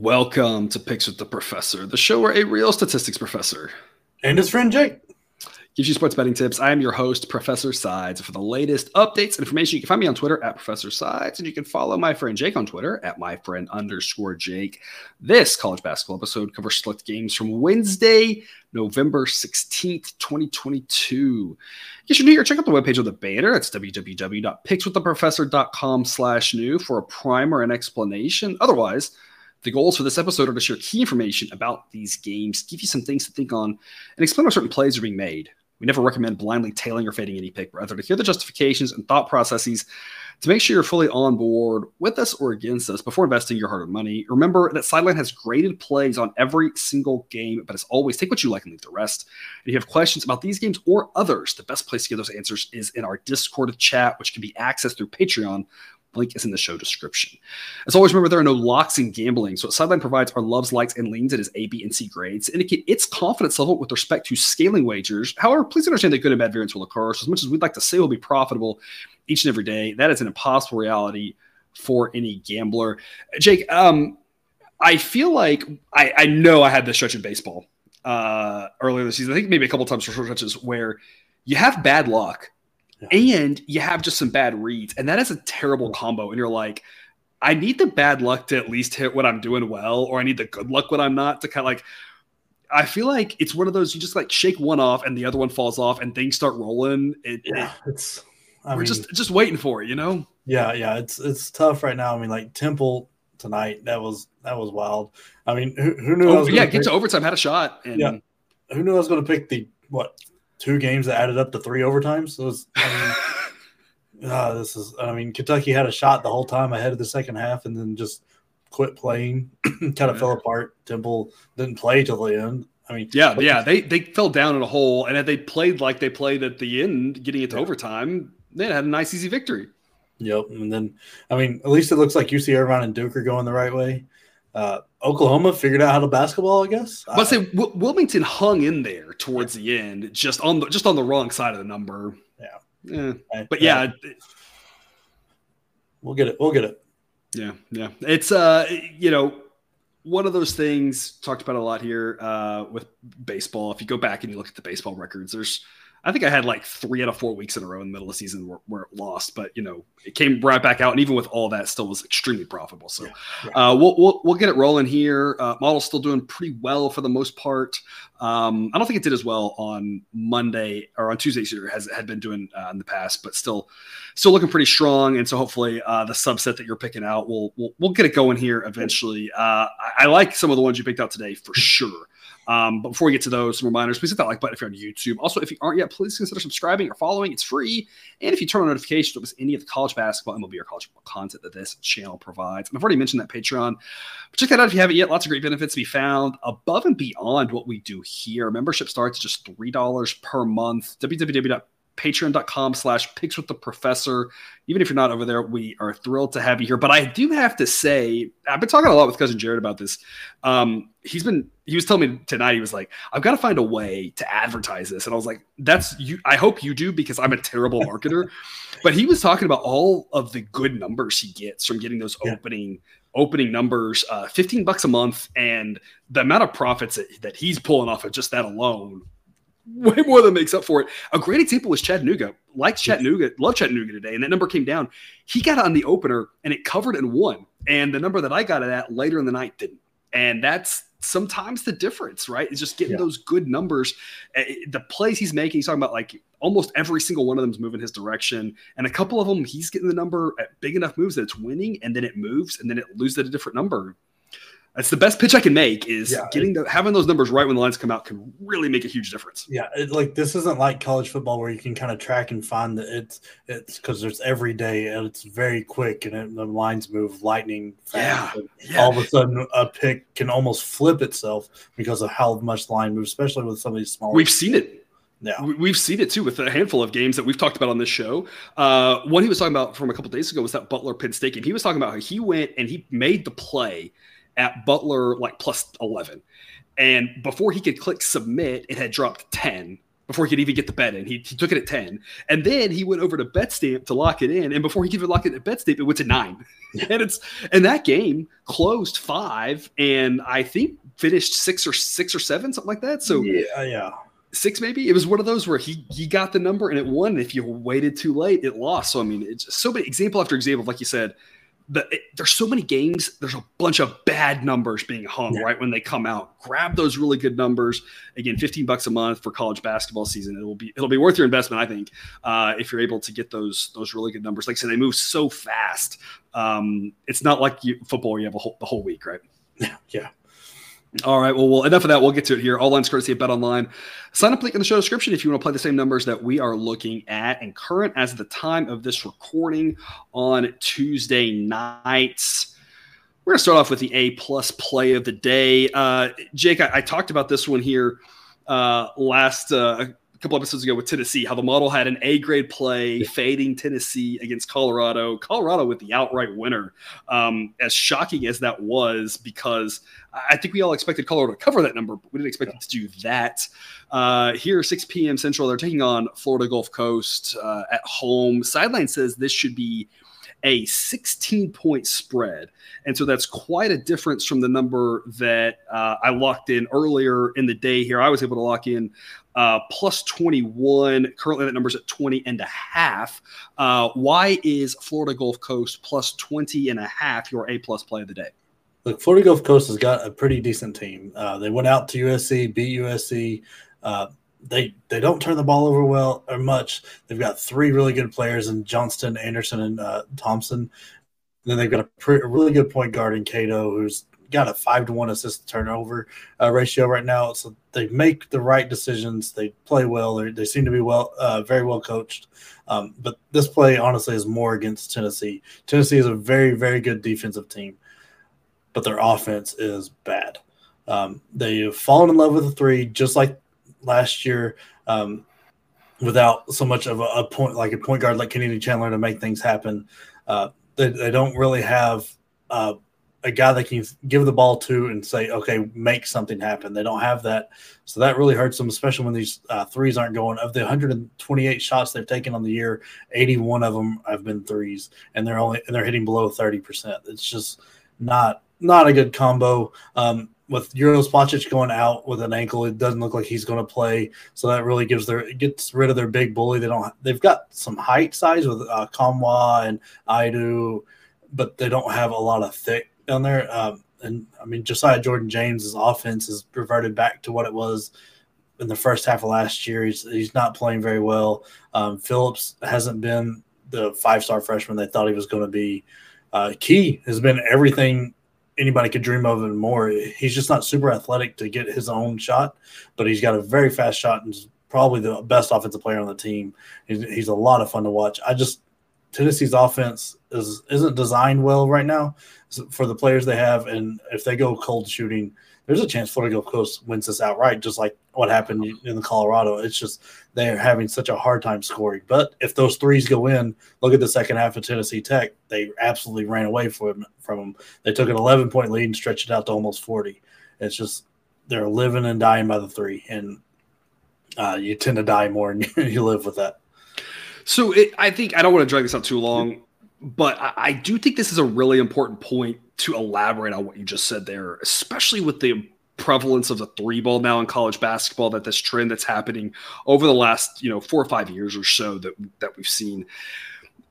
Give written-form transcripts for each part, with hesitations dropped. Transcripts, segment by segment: Welcome to Picks with the Professor, the show where a real statistics professor and his friend Jake gives you sports betting tips. I am your host, Professor Sides. For the latest updates and information, you can find me on Twitter at Professor Sides, and you can follow my friend Jake on Twitter at @myfriend_Jake. This college basketball episode covers select games from Wednesday, November 16th, 2022. If you're new here, check out the webpage of the banner. That's www.pickswiththeprofessor.com/new for a primer and explanation. Otherwise, the goals for this episode are to share key information about these games, give you some things to think on, and explain why certain plays are being made. We never recommend blindly tailing or fading any pick, rather to hear the justifications and thought processes to make sure you're fully on board with us or against us before investing your hard-earned money. Remember that Sideline has graded plays on every single game, but as always, take what you like and leave the rest. And if you have questions about these games or others, the best place to get those answers is in our Discord chat, which can be accessed through Patreon. Link is in the show description. As always, remember there are no locks in gambling, so what Sideline provides are loves, likes, and leans at its A, B, and C grades to indicate its confidence level with respect to scaling wagers. However, please understand that good and bad variance will occur, so as much as we'd like to say we'll be profitable each and every day, that is an impossible reality for any gambler. Jake, I feel like I know I had this stretch in baseball earlier this season. I think maybe a couple times for short stretches where you have bad luck, and you have just some bad reads, and that is a terrible combo. And you're like, I need the bad luck to at least hit what I'm doing well, or I need the good luck when I'm not to kind of like, I feel like it's one of those, you just like shake one off and the other one falls off and things start rolling. We're just waiting for it, you know? Yeah. It's tough right now. I mean, like Temple tonight, that was wild. I mean, who knew? Get to overtime, had a shot. And yeah. Who knew I was going to pick two games that added up to three overtimes. So Kentucky had a shot the whole time ahead of the second half and then just quit playing, fell apart. Temple didn't play till the end. I mean, they fell down in a hole, and had they played like they played at the end, getting it to overtime, they had a nice, easy victory. Yep. And then, I mean, at least it looks like UC Irvine and Duke are going the right way. Oklahoma figured out how to basketball, I guess. But say Wilmington hung in there towards the end, just on the wrong side of the number. Yeah. We'll get it. Yeah. It's one of those things talked about a lot here with baseball. If you go back and you look at the baseball records, I think I had like 3 out of 4 weeks in a row in the middle of the season where it lost, but it came right back out, and even with all that, still was extremely profitable. So we'll get it rolling here. Model's still doing pretty well for the most part. I don't think it did as well on Monday or on Tuesday as it had been doing in the past, but still looking pretty strong. And so hopefully the subset that you're picking out, we'll get it going here eventually. I like some of the ones you picked out today for sure. But before we get to those, some reminders, please hit that like button if you're on YouTube. Also, if you aren't yet, please consider subscribing or following. It's free. And if you turn on notifications, don't miss any of the college basketball, MLB, or college football content that this channel provides. And I've already mentioned that Patreon, but check that out if you haven't yet. Lots of great benefits to be found above and beyond what we do here. Membership starts at just $3 per month. www.patreon.com/pickswiththeprofessor. Even if you're not over there, we are thrilled to have you here. But I do have to say, I've been talking a lot with cousin Jared about this. He was telling me tonight, he was like, I've got to find a way to advertise this. And I was like, that's you. I hope you do, because I'm a terrible marketer. But he was talking about all of the good numbers he gets from getting those opening numbers, $15 a month. And the amount of profits that he's pulling off of just that alone, way more than makes up for it. A great example was Chattanooga. Love Chattanooga today, and that number came down. He got on the opener, and it covered and won. And the number that I got it at later in the night didn't. And that's sometimes the difference, right? It's just getting those good numbers. The plays he's making, he's talking about like almost every single one of them is moving his direction. And a couple of them, he's getting the number at big enough moves that it's winning, and then it moves, and then it loses at a different number. That's the best pitch I can make is having those numbers right when the lines come out can really make a huge difference. Yeah, this isn't like college football where you can kind of track and find that it's because there's every day and it's very quick and the lines move lightning fast. Yeah. All of a sudden, a pick can almost flip itself because of how much line moves, especially with some of these small. We've seen it. Yeah. We've seen it, too, with a handful of games that we've talked about on this show. One he was talking about from a couple days ago was that Butler-Penn State game. He was talking about how he went and he made the play at Butler, like +11. And before he could click submit, it had dropped 10. before he could even get the bet in. He took it at 10. And then he went over to Betstamp to lock it in. And before he could even lock it at Betstamp, it went to 9. And that game closed 5 and I think finished 6 or 7, something like that. So yeah. 6 maybe. It was one of those where he got the number and it won. And if you waited too late, it lost. So, I mean, it's so many example after example of, like you said, there's so many games. There's a bunch of bad numbers being hung right when they come out. Grab those really good numbers. Again, $15 a month for college basketball season. It'll be worth your investment, I think, if you're able to get those really good numbers. Like I said, they move so fast. It's not like football where you have the whole week, right? Yeah. All right. Well, enough of that. We'll get to it here. All lines courtesy of Bet Online. Sign up link in the show description if you want to play the same numbers that we are looking at and current as of the time of this recording on Tuesday nights. We're going to start off with the A+ play of the day. Jake, I talked about this one here a couple episodes ago with Tennessee, how the model had an A grade play fading Tennessee against Colorado with the outright winner. As shocking as that was, because I think we all expected Colorado to cover that number, but we didn't expect it to do that. Here, 6 p.m. Central, they're taking on Florida Gulf Coast at home. Sideline says this should be a 16-point spread. And so that's quite a difference from the number that I locked in earlier in the day here. I was able to lock in plus 21. Currently, that number's at 20.5. Why is Florida Gulf Coast plus 20.5 your A+ play of the day? Look, Florida Gulf Coast has got a pretty decent team. They went out to USC, beat USC. They don't turn the ball over well or much. They've got 3 really good players in Johnston, Anderson, and Thompson. And then they've got a really good point guard in Cato, who's got a 5-to-1 assist turnover ratio right now. So they make the right decisions. They play well. They seem to be very well coached. But this play, honestly, is more against Tennessee. Tennessee is a very, very good defensive team, but their offense is bad. They have fallen in love with the three, just like last year, without so much of a point guard like Kennedy Chandler to make things happen. They don't really have a guy they can give the ball to and say, okay, make something happen. They don't have that. So that really hurts them, especially when these threes aren't going. Of the 128 shots they've taken on the year, 81 of them have been threes, and they're hitting below 30%. It's just not a good combo. With Euros Plachich going out with an ankle, it doesn't look like he's going to play. So that really gets rid of their big bully. They've got some height size with Kamwa and Aidu, but they don't have a lot of thick down there. And I mean, Josiah Jordan James's offense is reverted back to what it was in the first half of last year. He's not playing very well. Phillips hasn't been the 5-star freshman they thought he was going to be. Key has been everything anybody could dream of and more. He's just not super athletic to get his own shot, but he's got a very fast shot and is probably the best offensive player on the team. He's a lot of fun to watch. Tennessee's offense isn't designed well right now for the players they have, and if they go cold shooting, there's a chance Florida Gulf Coast wins this outright, just like what happened in Colorado. It's just they're having such a hard time scoring. But if those threes go in, look at the second half of Tennessee Tech. They absolutely ran away from them. They took an 11-point lead and stretched it out to almost 40. It's just they're living and dying by the three, and you tend to die more, and you live with that. So I think I don't want to drag this out too long, but I do think this is a really important point to elaborate on what you just said there, especially with the prevalence of the three ball now in college basketball, that this trend that's happening over the last 4 or 5 years or so that we've seen.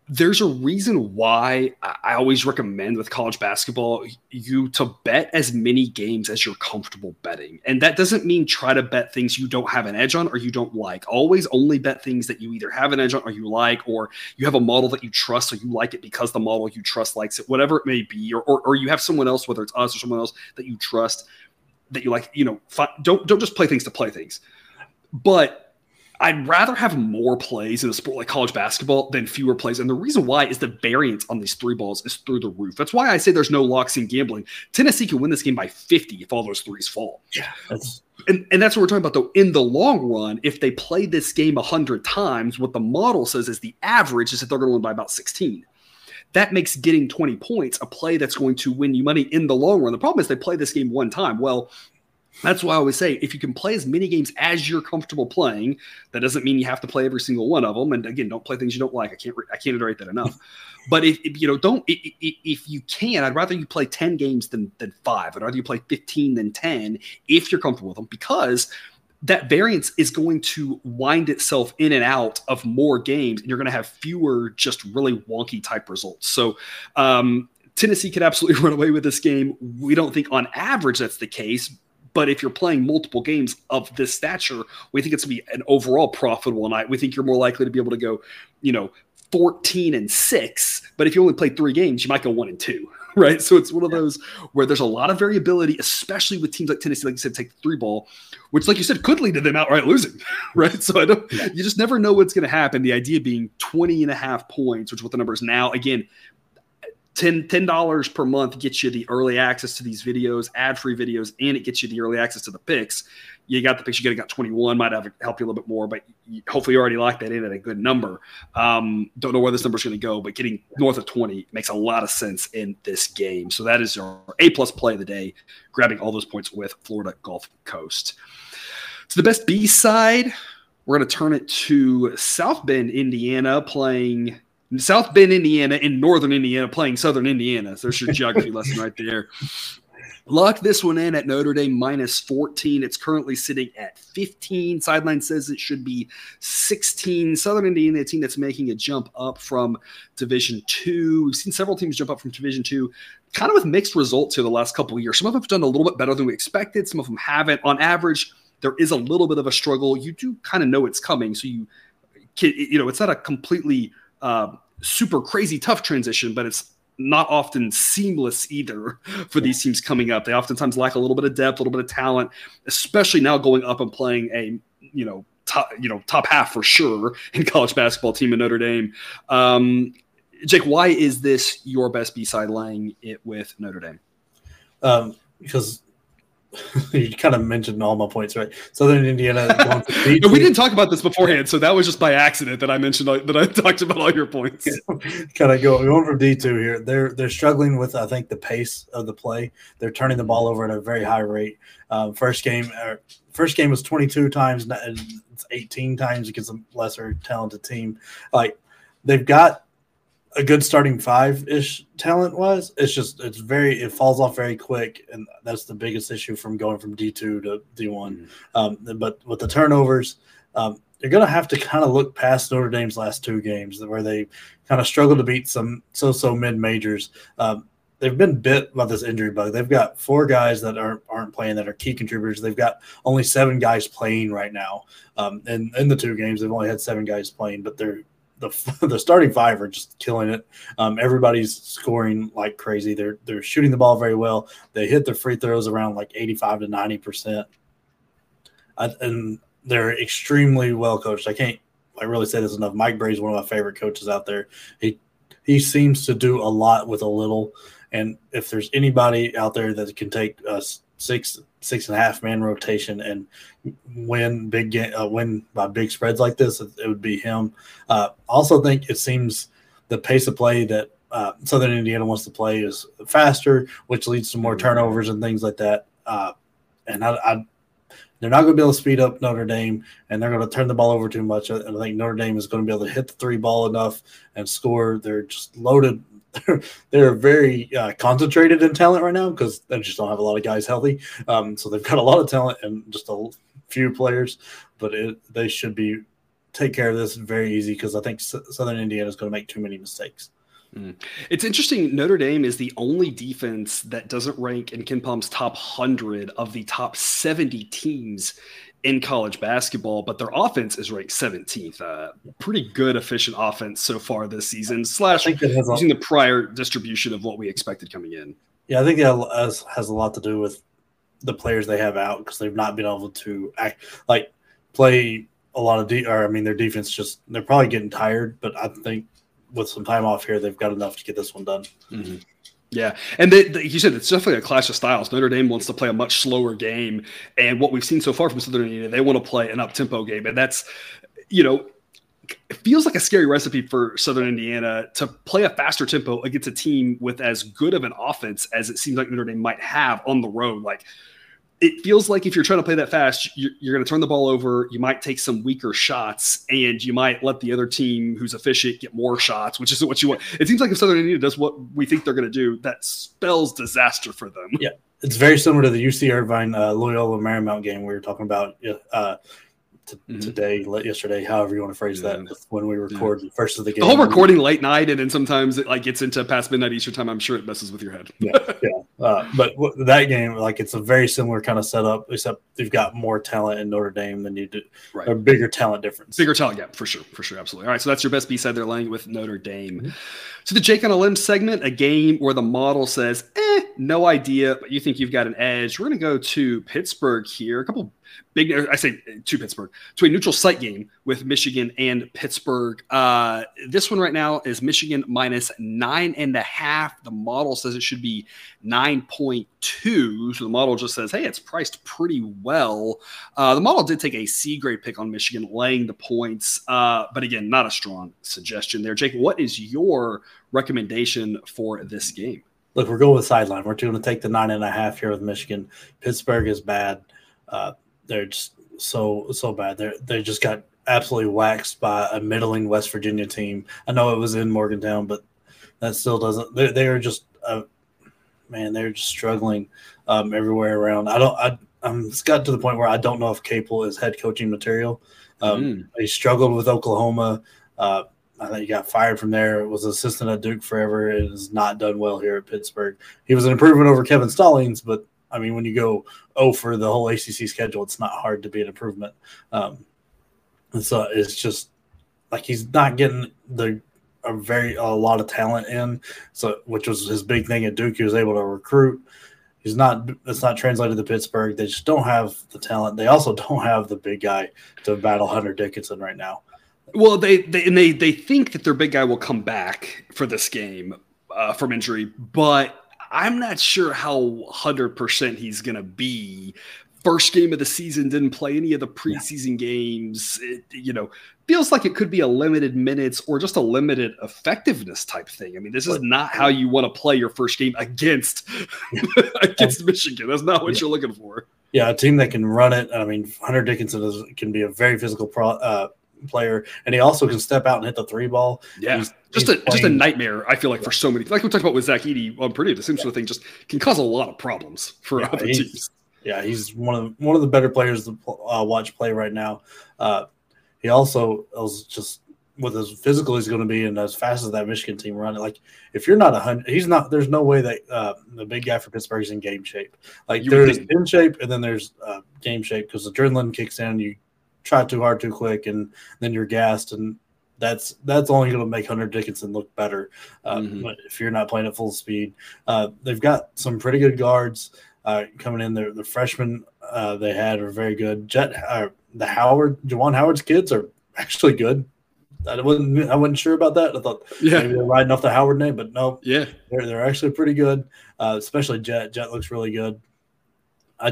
There's a reason why I always recommend with college basketball you to bet as many games as you're comfortable betting. And that doesn't mean try to bet things you don't have an edge on or you don't like. Always only bet things that you either have an edge on or you like, or you have a model that you trust, so you like it because the model you trust likes it, whatever it may be, or you have someone else, whether it's us or someone else that you trust, that you like. Don't just play things to play things. But I'd rather have more plays in a sport like college basketball than fewer plays. And the reason why is the variance on these three balls is through the roof. That's why I say there's no locks in gambling. Tennessee can win this game by 50 if all those threes fall. Yeah, and that's what we're talking about, though. In the long run, if they play this game 100 times, what the model says is the average is that they're going to win by about 16. That makes getting 20 points a play that's going to win you money in the long run. The problem is they play this game one time. Well, That's why I always say, if you can play as many games as you're comfortable playing, that doesn't mean you have to play every single one of them. And again, don't play things you don't like. I can't iterate that enough. But if you can, I'd rather you play 10 games than 5. I'd rather you play 15 than 10 if you're comfortable with them, because that variance is going to wind itself in and out of more games, and you're going to have fewer just really wonky type results. So, Tennessee could absolutely run away with this game. We don't think on average that's the case, but if you're playing multiple games of this stature, we think it's going to be an overall profitable night. We think you're more likely to be able to go, 14-6, but if you only play 3 games, you might go 1-2, right? So it's one of those where there's a lot of variability, especially with teams like Tennessee, like you said, take the 3 ball, which, like you said, could lead to them outright losing, right? So you just never know what's going to happen. The idea being 20.5 points, which is what the number is now. Again, $10 per month gets you the early access to these videos, ad-free videos, and it gets you the early access to the picks. You got the picks, you got 21, might have helped you a little bit more, but hopefully you already locked that in at a good number. Don't know where this number is going to go, but getting north of 20 makes a lot of sense in this game. So that is our A-plus play of the day, grabbing all those points with Florida Gulf Coast. So the best B side, we're going to turn it to South Bend, Indiana, playing – South Bend, Indiana, and Northern Indiana playing Southern Indiana. So there's your geography lesson right there. Lock this one in at Notre Dame minus 14. It's currently sitting at 15. Sideline says it should be 16. Southern Indiana, a team that's making a jump up from Division II. We've seen several teams jump up from Division II, kind of with mixed results here the last couple of years. Some of them have done a little bit better than we expected. Some of them haven't. On average, there is a little bit of a struggle. You do kind of know it's coming, so you it's not a completely super crazy tough transition, but it's not often seamless either for these teams coming up. They oftentimes lack a little bit of depth, a little bit of talent, especially now going up and playing a top half for sure in college basketball team in Notre Dame. Jake, why is this your best B side laying it with Notre Dame? Because you kind of mentioned all my points, right? Southern Indiana. No, we didn't talk about this beforehand, so that was just by accident that I mentioned that I talked about all your points. Kind of going from D2 here. They're struggling with, I think, the pace of the play. They're turning the ball over at a very high rate. First game was 22 times, 18 times against a lesser talented team. Like, they've got a good starting 5-ish talent-wise. It falls off very quick, and that's the biggest issue from going from D2 to D1. But with the turnovers, you're going to have to kind of look past Notre Dame's last 2 games where they kind of struggled to beat some so-so mid-majors. They've been bit by this injury bug. They've got 4 guys that aren't playing that are key contributors. They've got only 7 guys playing right now. And in the 2 games, they've only had 7 guys playing, but they're the starting 5 are just killing it. Everybody's scoring like crazy. They're shooting the ball very well. They hit their free throws around like 85% to 90%, and they're extremely well coached. I really say this enough. Mike Bray's one of my favorite coaches out there. He seems to do a lot with a little. And if there's anybody out there that can take a 6.5 man rotation and win by big spreads like this, it would be him. Also, think it seems the pace of play that Southern Indiana wants to play is faster, which leads to more turnovers and things like that. And they're not going to be able to speed up Notre Dame, and they're going to turn the ball over too much. And I think Notre Dame is going to be able to hit the 3 ball enough and score. They're just loaded. They're very concentrated in talent right now because they just don't have a lot of guys healthy. So they've got a lot of talent and just a few players, but they should take care of this very easy because I think Southern Indiana is going to make too many mistakes. It's interesting. Notre Dame is the only defense that doesn't rank in KenPom's top 100 of the top 70 teams in college basketball, but their offense is ranked 17th. Pretty good, efficient offense so far this season, / using the prior distribution of what we expected coming in. Yeah, I think that has a lot to do with the players they have out because they've not been able to play a lot of their defense. Just they're probably getting tired, but I think with some time off here, they've got enough to get this one done. Mm-hmm. Yeah, and you said it's definitely a clash of styles. Notre Dame wants to play a much slower game, and what we've seen so far from Southern Indiana, they want to play an up-tempo game, and that's, it feels like a scary recipe for Southern Indiana to play a faster tempo against a team with as good of an offense as it seems like Notre Dame might have on the road. Like, it feels like if you're trying to play that fast, you're going to turn the ball over. You might take some weaker shots, and you might let the other team who's efficient get more shots, which isn't what you want. It seems like if Southern Indiana does what we think they're going to do, that spells disaster for them. Yeah, it's very similar to the UC Irvine Loyola Marymount game we were talking about yesterday, however you want to phrase that, when we record the first of the game. The whole recording late night, and then sometimes it like gets into past midnight Eastern time. I'm sure it messes with your head. But that game, like, it's a very similar kind of setup, except you've got more talent in Notre Dame than you do. Right. A bigger talent difference. Bigger talent, yeah, for sure, absolutely. All right, so that's your best B-side there, Lang, with Notre Dame. Mm-hmm. So the Jake on a Limb segment, a game where the model says, no idea, but you think you've got an edge. We're going to go to Pittsburgh here. To a neutral site game with Michigan and Pittsburgh. This one right now is Michigan minus 9.5. The model says it should be 9.2. So the model just says, hey, it's priced pretty well. The model did take a C grade pick on Michigan, laying the points. But again, not a strong suggestion there. Jake, what is your recommendation for this game? Look, we're going with Sideline. We're going to take the 9.5 here with Michigan. Pittsburgh is bad. They're just so bad. They just got absolutely waxed by a middling West Virginia team. I know it was in Morgantown, but that still doesn't. They're just struggling everywhere around. It's got to the point where I don't know if Capel is head coaching material. He struggled with Oklahoma. I think he got fired from there. Was an assistant at Duke forever. It has not done well here at Pittsburgh. He was an improvement over Kevin Stallings, but. I mean, when you go for the whole ACC schedule, it's not hard to be an improvement. So it's just like he's not getting a lot of talent in, so which was his big thing at Duke. He was able to recruit. It's not translated to Pittsburgh. They just don't have the talent. They also don't have the big guy to battle Hunter Dickinson right now. Well, they think that their big guy will come back for this game from injury, but. I'm not sure how 100% he's going to be. First game of the season, didn't play any of the preseason games. It, feels like it could be a limited minutes or just a limited effectiveness type thing. I mean, this is not how you want to play your first game against Michigan. That's not what you're looking for. Yeah, a team that can run it. I mean, Hunter Dickinson can be a very physical player, and he also can step out and hit the three ball. Yeah, he's just a nightmare. I feel like for so many, like we talked about with Zach Edey on Purdue, the same sort of thing just can cause a lot of problems for other teams. Yeah, he's one of the better players to watch play right now. He also is just with as physical he's going to be and as fast as that Michigan team running. Like if you're not 100, he's not. There's no way that the big guy for Pittsburgh is in game shape. Like there's in shape and then there's game shape because adrenaline kicks in and you. Try too hard too quick, and then you're gassed, and that's only going to make Hunter Dickinson look better but if you're not playing at full speed. They've got some pretty good guards coming in there. The freshmen they had are very good. Jet, Juwan Howard's kids are actually good. I wasn't sure about that. I thought maybe they're riding off the Howard name, but no. Yeah, they're actually pretty good, especially Jet. Jet looks really good. I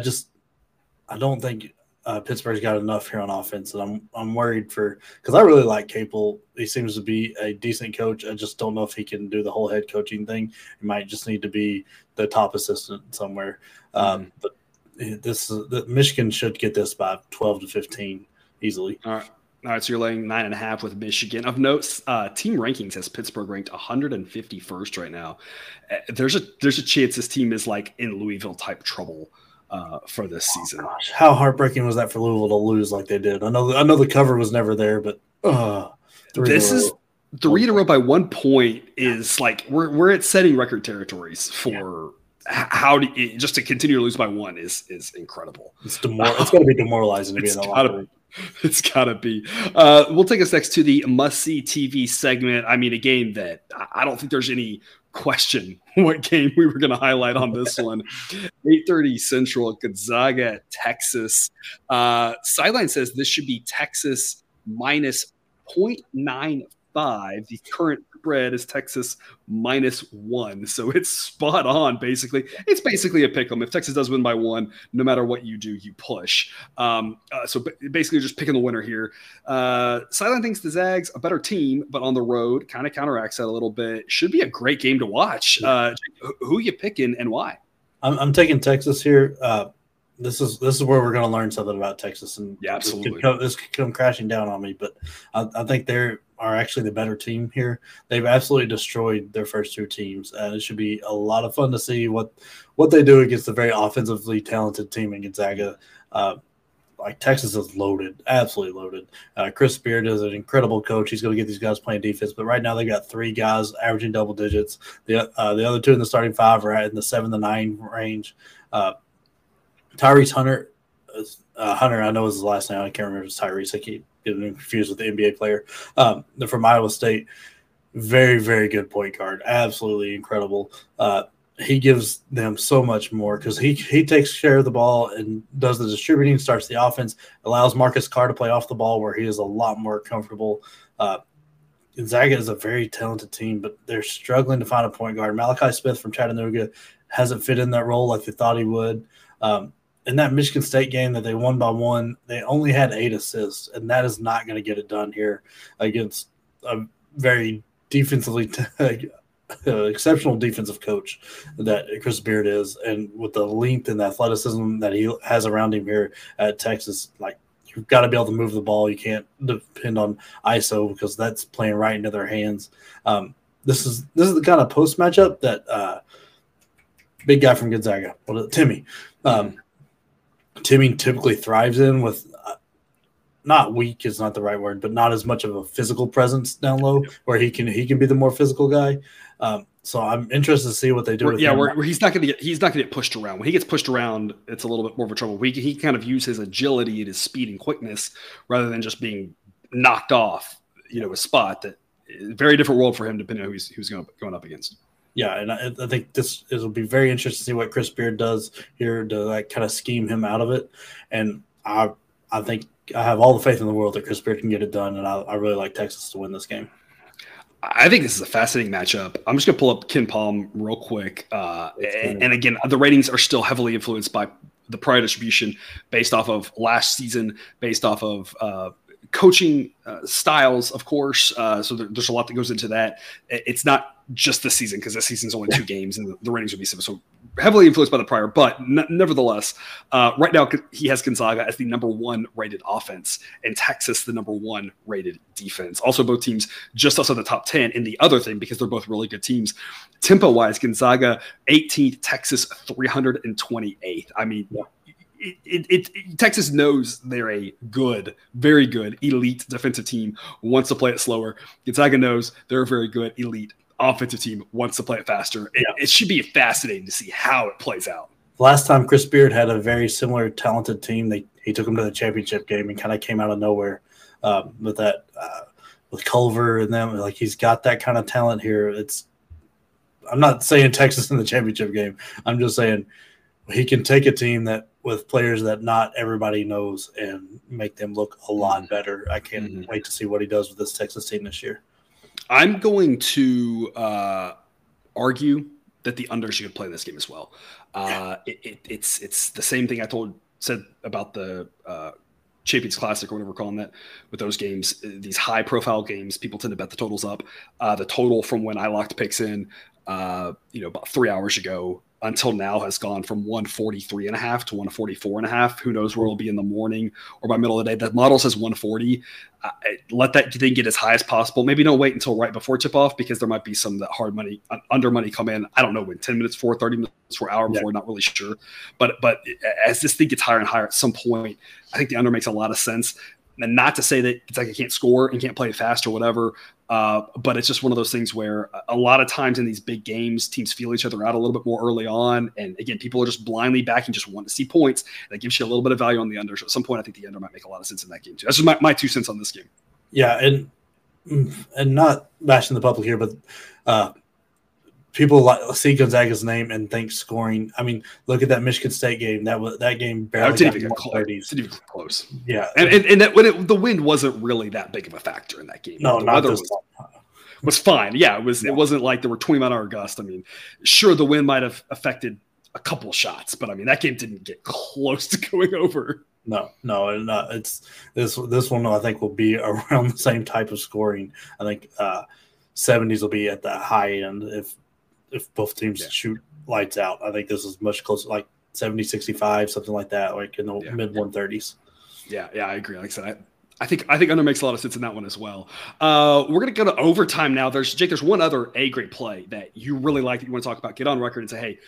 don't think – Pittsburgh's got enough here on offense, and I'm worried because I really like Capel. He seems to be a decent coach. I just don't know if he can do the whole head coaching thing. He might just need to be the top assistant somewhere. But Michigan should get this by 12 to 15 easily. All right, so you're laying 9.5 with Michigan. Of note, team rankings has Pittsburgh ranked 151st right now. There's a chance this team is like in Louisville type trouble. For this season. Gosh, how heartbreaking was that for Louisville to lose like they did? I know the cover was never there, but this is 3 in a row by 1 point is like we're at setting record territories for just to continue to lose by one is incredible. It's going to be demoralizing to be in the locker room. It's got to be. We'll take us next to the must-see TV segment. I mean, a game that I don't think there's any question what game we were going to highlight on this one. 8:30 Central, Gonzaga, Texas. Sideline says this should be Texas minus 0.95. The current spread is Texas minus 1. So it's spot on, basically. It's basically a pick 'em. If Texas does win by 1, no matter what you do, you push. So basically just picking the winner here. Sideline thinks the Zags a better team, but on the road, kind of counteracts that a little bit. Should be a great game to watch. Who are you picking and why? I'm taking Texas here. this is where we're going to learn something about Texas, and yeah, absolutely, this could come crashing down on me. But I think they are actually the better team here. They've absolutely destroyed their first two teams, and it should be a lot of fun to see what they do against the very offensively talented team in Gonzaga. Like Texas is loaded, absolutely loaded. Chris Beard is an incredible coach. He's going to get these guys playing defense, but right now they got three guys averaging double digits. The other two in the starting five are in the 7 to 9 range. Tyrese Hunter, I know is his last name. I can't remember if it's Tyrese. I keep getting confused with the NBA player. They're from Iowa State. Very, very good point guard. Absolutely incredible. He gives them so much more because he takes care of the ball and does the distributing, starts the offense, allows Marcus Carr to play off the ball where he is a lot more comfortable. Gonzaga is a very talented team, but they're struggling to find a point guard. Malachi Smith from Chattanooga hasn't fit in that role like they thought he would. In that Michigan State game that they won by one, they only had 8 assists, and that is not going to get it done here against a very defensively exceptional defensive coach that Chris Beard is, and with the length and the athleticism that he has around him here at Texas, like you've got to be able to move the ball. You can't depend on ISO because that's playing right into their hands. This is the kind of post matchup that big guy from Gonzaga, Timmy. Timmy typically thrives in with not weak is not the right word, but not as much of a physical presence down low where he can be the more physical guy. So I'm interested to see what they do. He's not going to get pushed around. When he gets pushed around, it's a little bit more of a trouble. He kind of uses his agility and his speed and quickness rather than just being knocked off, a spot. That very different world for him depending on who he's going up against. Yeah, and I think it'll be very interesting to see what Chris Beard does here to like kind of scheme him out of it. And I think I have all the faith in the world that Chris Beard can get it done, and I really like Texas to win this game. I think this is a fascinating matchup. I'm just going to pull up Ken Palm real quick. And again, the ratings are still heavily influenced by the prior distribution based off of last season, based off of coaching styles, of course. So there's a lot that goes into that. It's not just this season because this season's only 2 games and the ratings would be similar. So heavily influenced by the prior, but nevertheless, right now he has Gonzaga as the number 1 rated offense and Texas the number 1 rated defense. Also, both teams just outside the top 10 in the other thing because they're both really good teams. Tempo-wise, Gonzaga 18th, Texas 328th. I mean, Texas knows they're a good, very good, elite defensive team, wants to play it slower. Gonzaga knows they're a very good, elite offensive team, wants to play it faster. It should be fascinating to see how it plays out. Last time Chris Beard had a very similar talented team, he took them to the championship game and kind of came out of nowhere with that with Culver and them. Like he's got that kind of talent here. I'm not saying Texas in the championship game. I'm just saying he can take a team that with players that not everybody knows and make them look a lot better. I can't wait to see what he does with this Texas team this year. I'm going to argue that the unders should play in this game as well. It's the same thing I said about the Champions Classic or whatever we're calling that. With those games, these high-profile games, people tend to bet the totals up. The total from when I locked picks in, about 3 hours ago until now has gone from 143.5 to 144.5. Who knows where it'll be in the morning or by middle of the day. The model says 140. Let that thing get as high as possible. Maybe don't wait until right before tip-off because there might be some that hard money, under money come in. I don't know when, 10 minutes before, 30 minutes before, hour before, not really sure. But as this thing gets higher and higher at some point, I think the under makes a lot of sense. And not to say that Gonzaga can't score and can't play it fast or whatever, but it's just one of those things where a lot of times in these big games, teams feel each other out a little bit more early on. And again, people are just blindly backing, just want to see points. That gives you a little bit of value on the under. So at some point, I think the under might make a lot of sense in that game too. That's just my 2 cents on this game. Yeah, and not bashing the public here, but people see Gonzaga's name and think scoring. I mean, look at that Michigan State game. That game barely got to 130s. Didn't even get close. Yeah, and the wind wasn't really that big of a factor in that game. No, the weather was fine. Yeah, it was. Yeah. It wasn't like there were 20-mile-an-hour gusts. I mean, sure, the wind might have affected a couple shots, but I mean, that game didn't get close to going over. No, it's this one. I think will be around the same type of scoring. I think 70s will be at the high end if both teams shoot lights out. I think this is much closer. Like 70-65, something like that, like in the mid-130s. Yeah, I agree. Like I said, I think under makes a lot of sense in that one as well. We're going to go to overtime now. There's one other A-grade play that you really like that you want to talk about. Get on record and say, hey,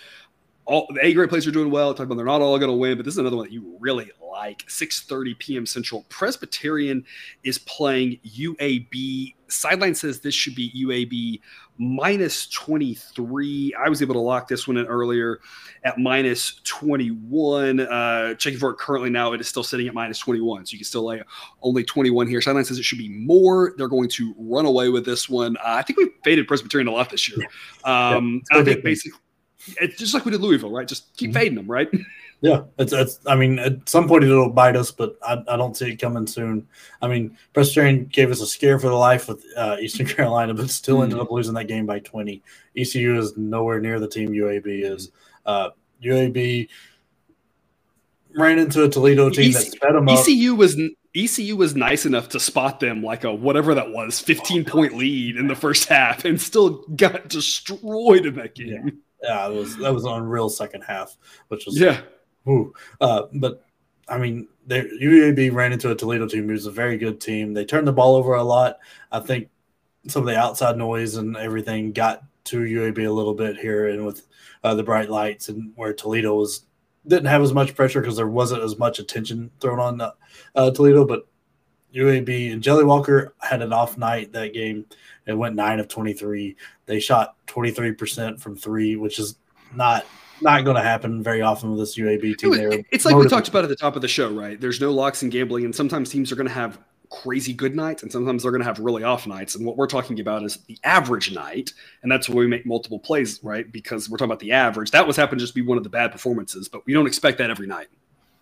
all the A-grade plays are doing well. Talk about they're not all going to win, but this is another one that you really like. 6:30 p.m. Central. Presbyterian is playing UAB. Sideline says this should be UAB -23. I was able to lock this one in earlier at -21. Checking for it currently now, it is still sitting at -21. So you can still lay only 21 here. Sideline says it should be more. They're going to run away with this one. I think we've faded Presbyterian a lot this year. I think basically it's just like we did Louisville, right? Just keep fading them, right? Yeah, it's. I mean, at some point it'll bite us, but I don't see it coming soon. I mean, Presbyterian gave us a scare for the life with Eastern Carolina, but still ended up losing that game by 20. ECU is nowhere near the team UAB is. UAB ran into a Toledo team that sped them up. ECU was nice enough to spot them like a whatever that was 15-point lead in the first half, and still got destroyed in that game. Yeah. Yeah, that was an unreal second half, which was but I mean, UAB ran into a Toledo team who's a very good team. They turned the ball over a lot. I think some of the outside noise and everything got to UAB a little bit here, and with the bright lights and where Toledo didn't have as much pressure because there wasn't as much attention thrown on Toledo, but UAB and Jelly Walker had an off night that game. It went 9 of 23. They shot 23% from three, which is not going to happen very often with this UAB team. It's like we talked about at the top of the show, right? There's no locks in gambling, and sometimes teams are going to have crazy good nights, and sometimes they're going to have really off nights. And what we're talking about is the average night, and that's where we make multiple plays, right? Because we're talking about the average. That was happened to just be one of the bad performances, but we don't expect that every night.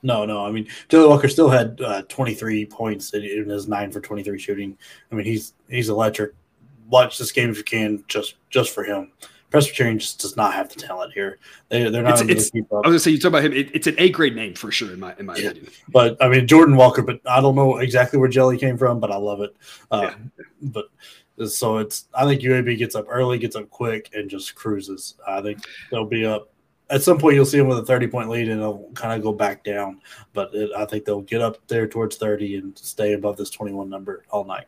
No. I mean, Jelly Walker still had 23 points in his 9 for 23 shooting. I mean, he's electric. Watch this game if you can, just for him. Presbyterian just does not have the talent here. They're not able to keep up. I was going to say, you talk about him. It's an A-grade name for sure in my opinion. But I mean, Jordan Walker. But I don't know exactly where Jelly came from, but I love it. But. So I think UAB gets up early, gets up quick, and just cruises. I think they'll be up. At some point, you'll see them with a 30-point lead, and it'll kind of go back down. But I think they'll get up there towards 30 and stay above this 21 number all night.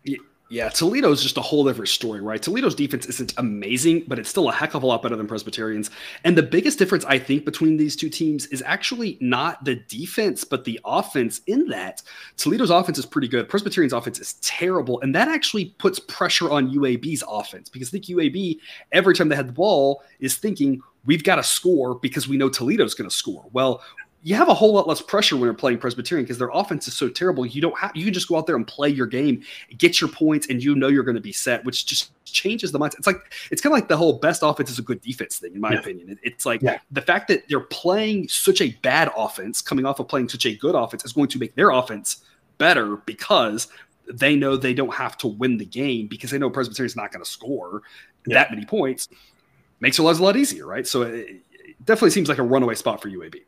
Yeah, Toledo's just a whole different story, right? Toledo's defense isn't amazing, but it's still a heck of a lot better than Presbyterian's. And the biggest difference, I think, between these two teams is actually not the defense, but the offense, in that Toledo's offense is pretty good. Presbyterian's offense is terrible, and that actually puts pressure on UAB's offense, because I think UAB, every time they had the ball, is thinking, we've got to score because we know Toledo's going to score. Well, you have a whole lot less pressure when you're playing Presbyterian because their offense is so terrible. You can just go out there and play your game, get your points, and you know you're going to be set, which just changes the mindset. It's kind of like the whole best offense is a good defense thing, in my opinion. The fact that they're playing such a bad offense, coming off of playing such a good offense, is going to make their offense better because they know they don't have to win the game because they know Presbyterian's not going to score that many points. Makes their lives a lot easier, right? So it definitely seems like a runaway spot for UAB.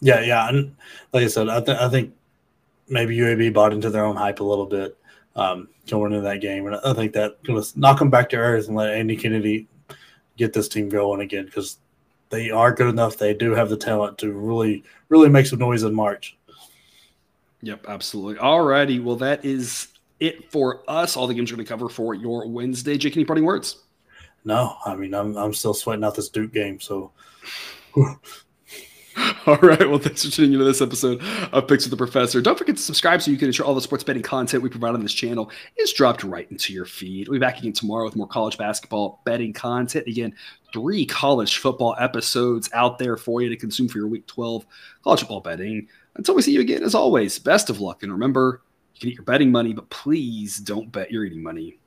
Yeah. And like I said, I think maybe UAB bought into their own hype a little bit going into that game. And I think that's going to knock them back to earth and let Andy Kennedy get this team going again, because they are good enough. They do have the talent to really, really make some noise in March. Yep, absolutely. All righty. Well, that is it for us. All the games we're going to cover for your Wednesday. Jake, any parting words? No, I mean, I'm still sweating out this Duke game, so. All right, well, thanks for tuning into this episode of Picks with the Professor. Don't forget to subscribe so you can ensure all the sports betting content we provide on this channel is dropped right into your feed. We'll be back again tomorrow with more college basketball betting content. Again, 3 college football episodes out there for you to consume for your Week 12 college football betting. Until we see you again, as always, best of luck. And remember, you can eat your betting money, but please don't bet your eating money.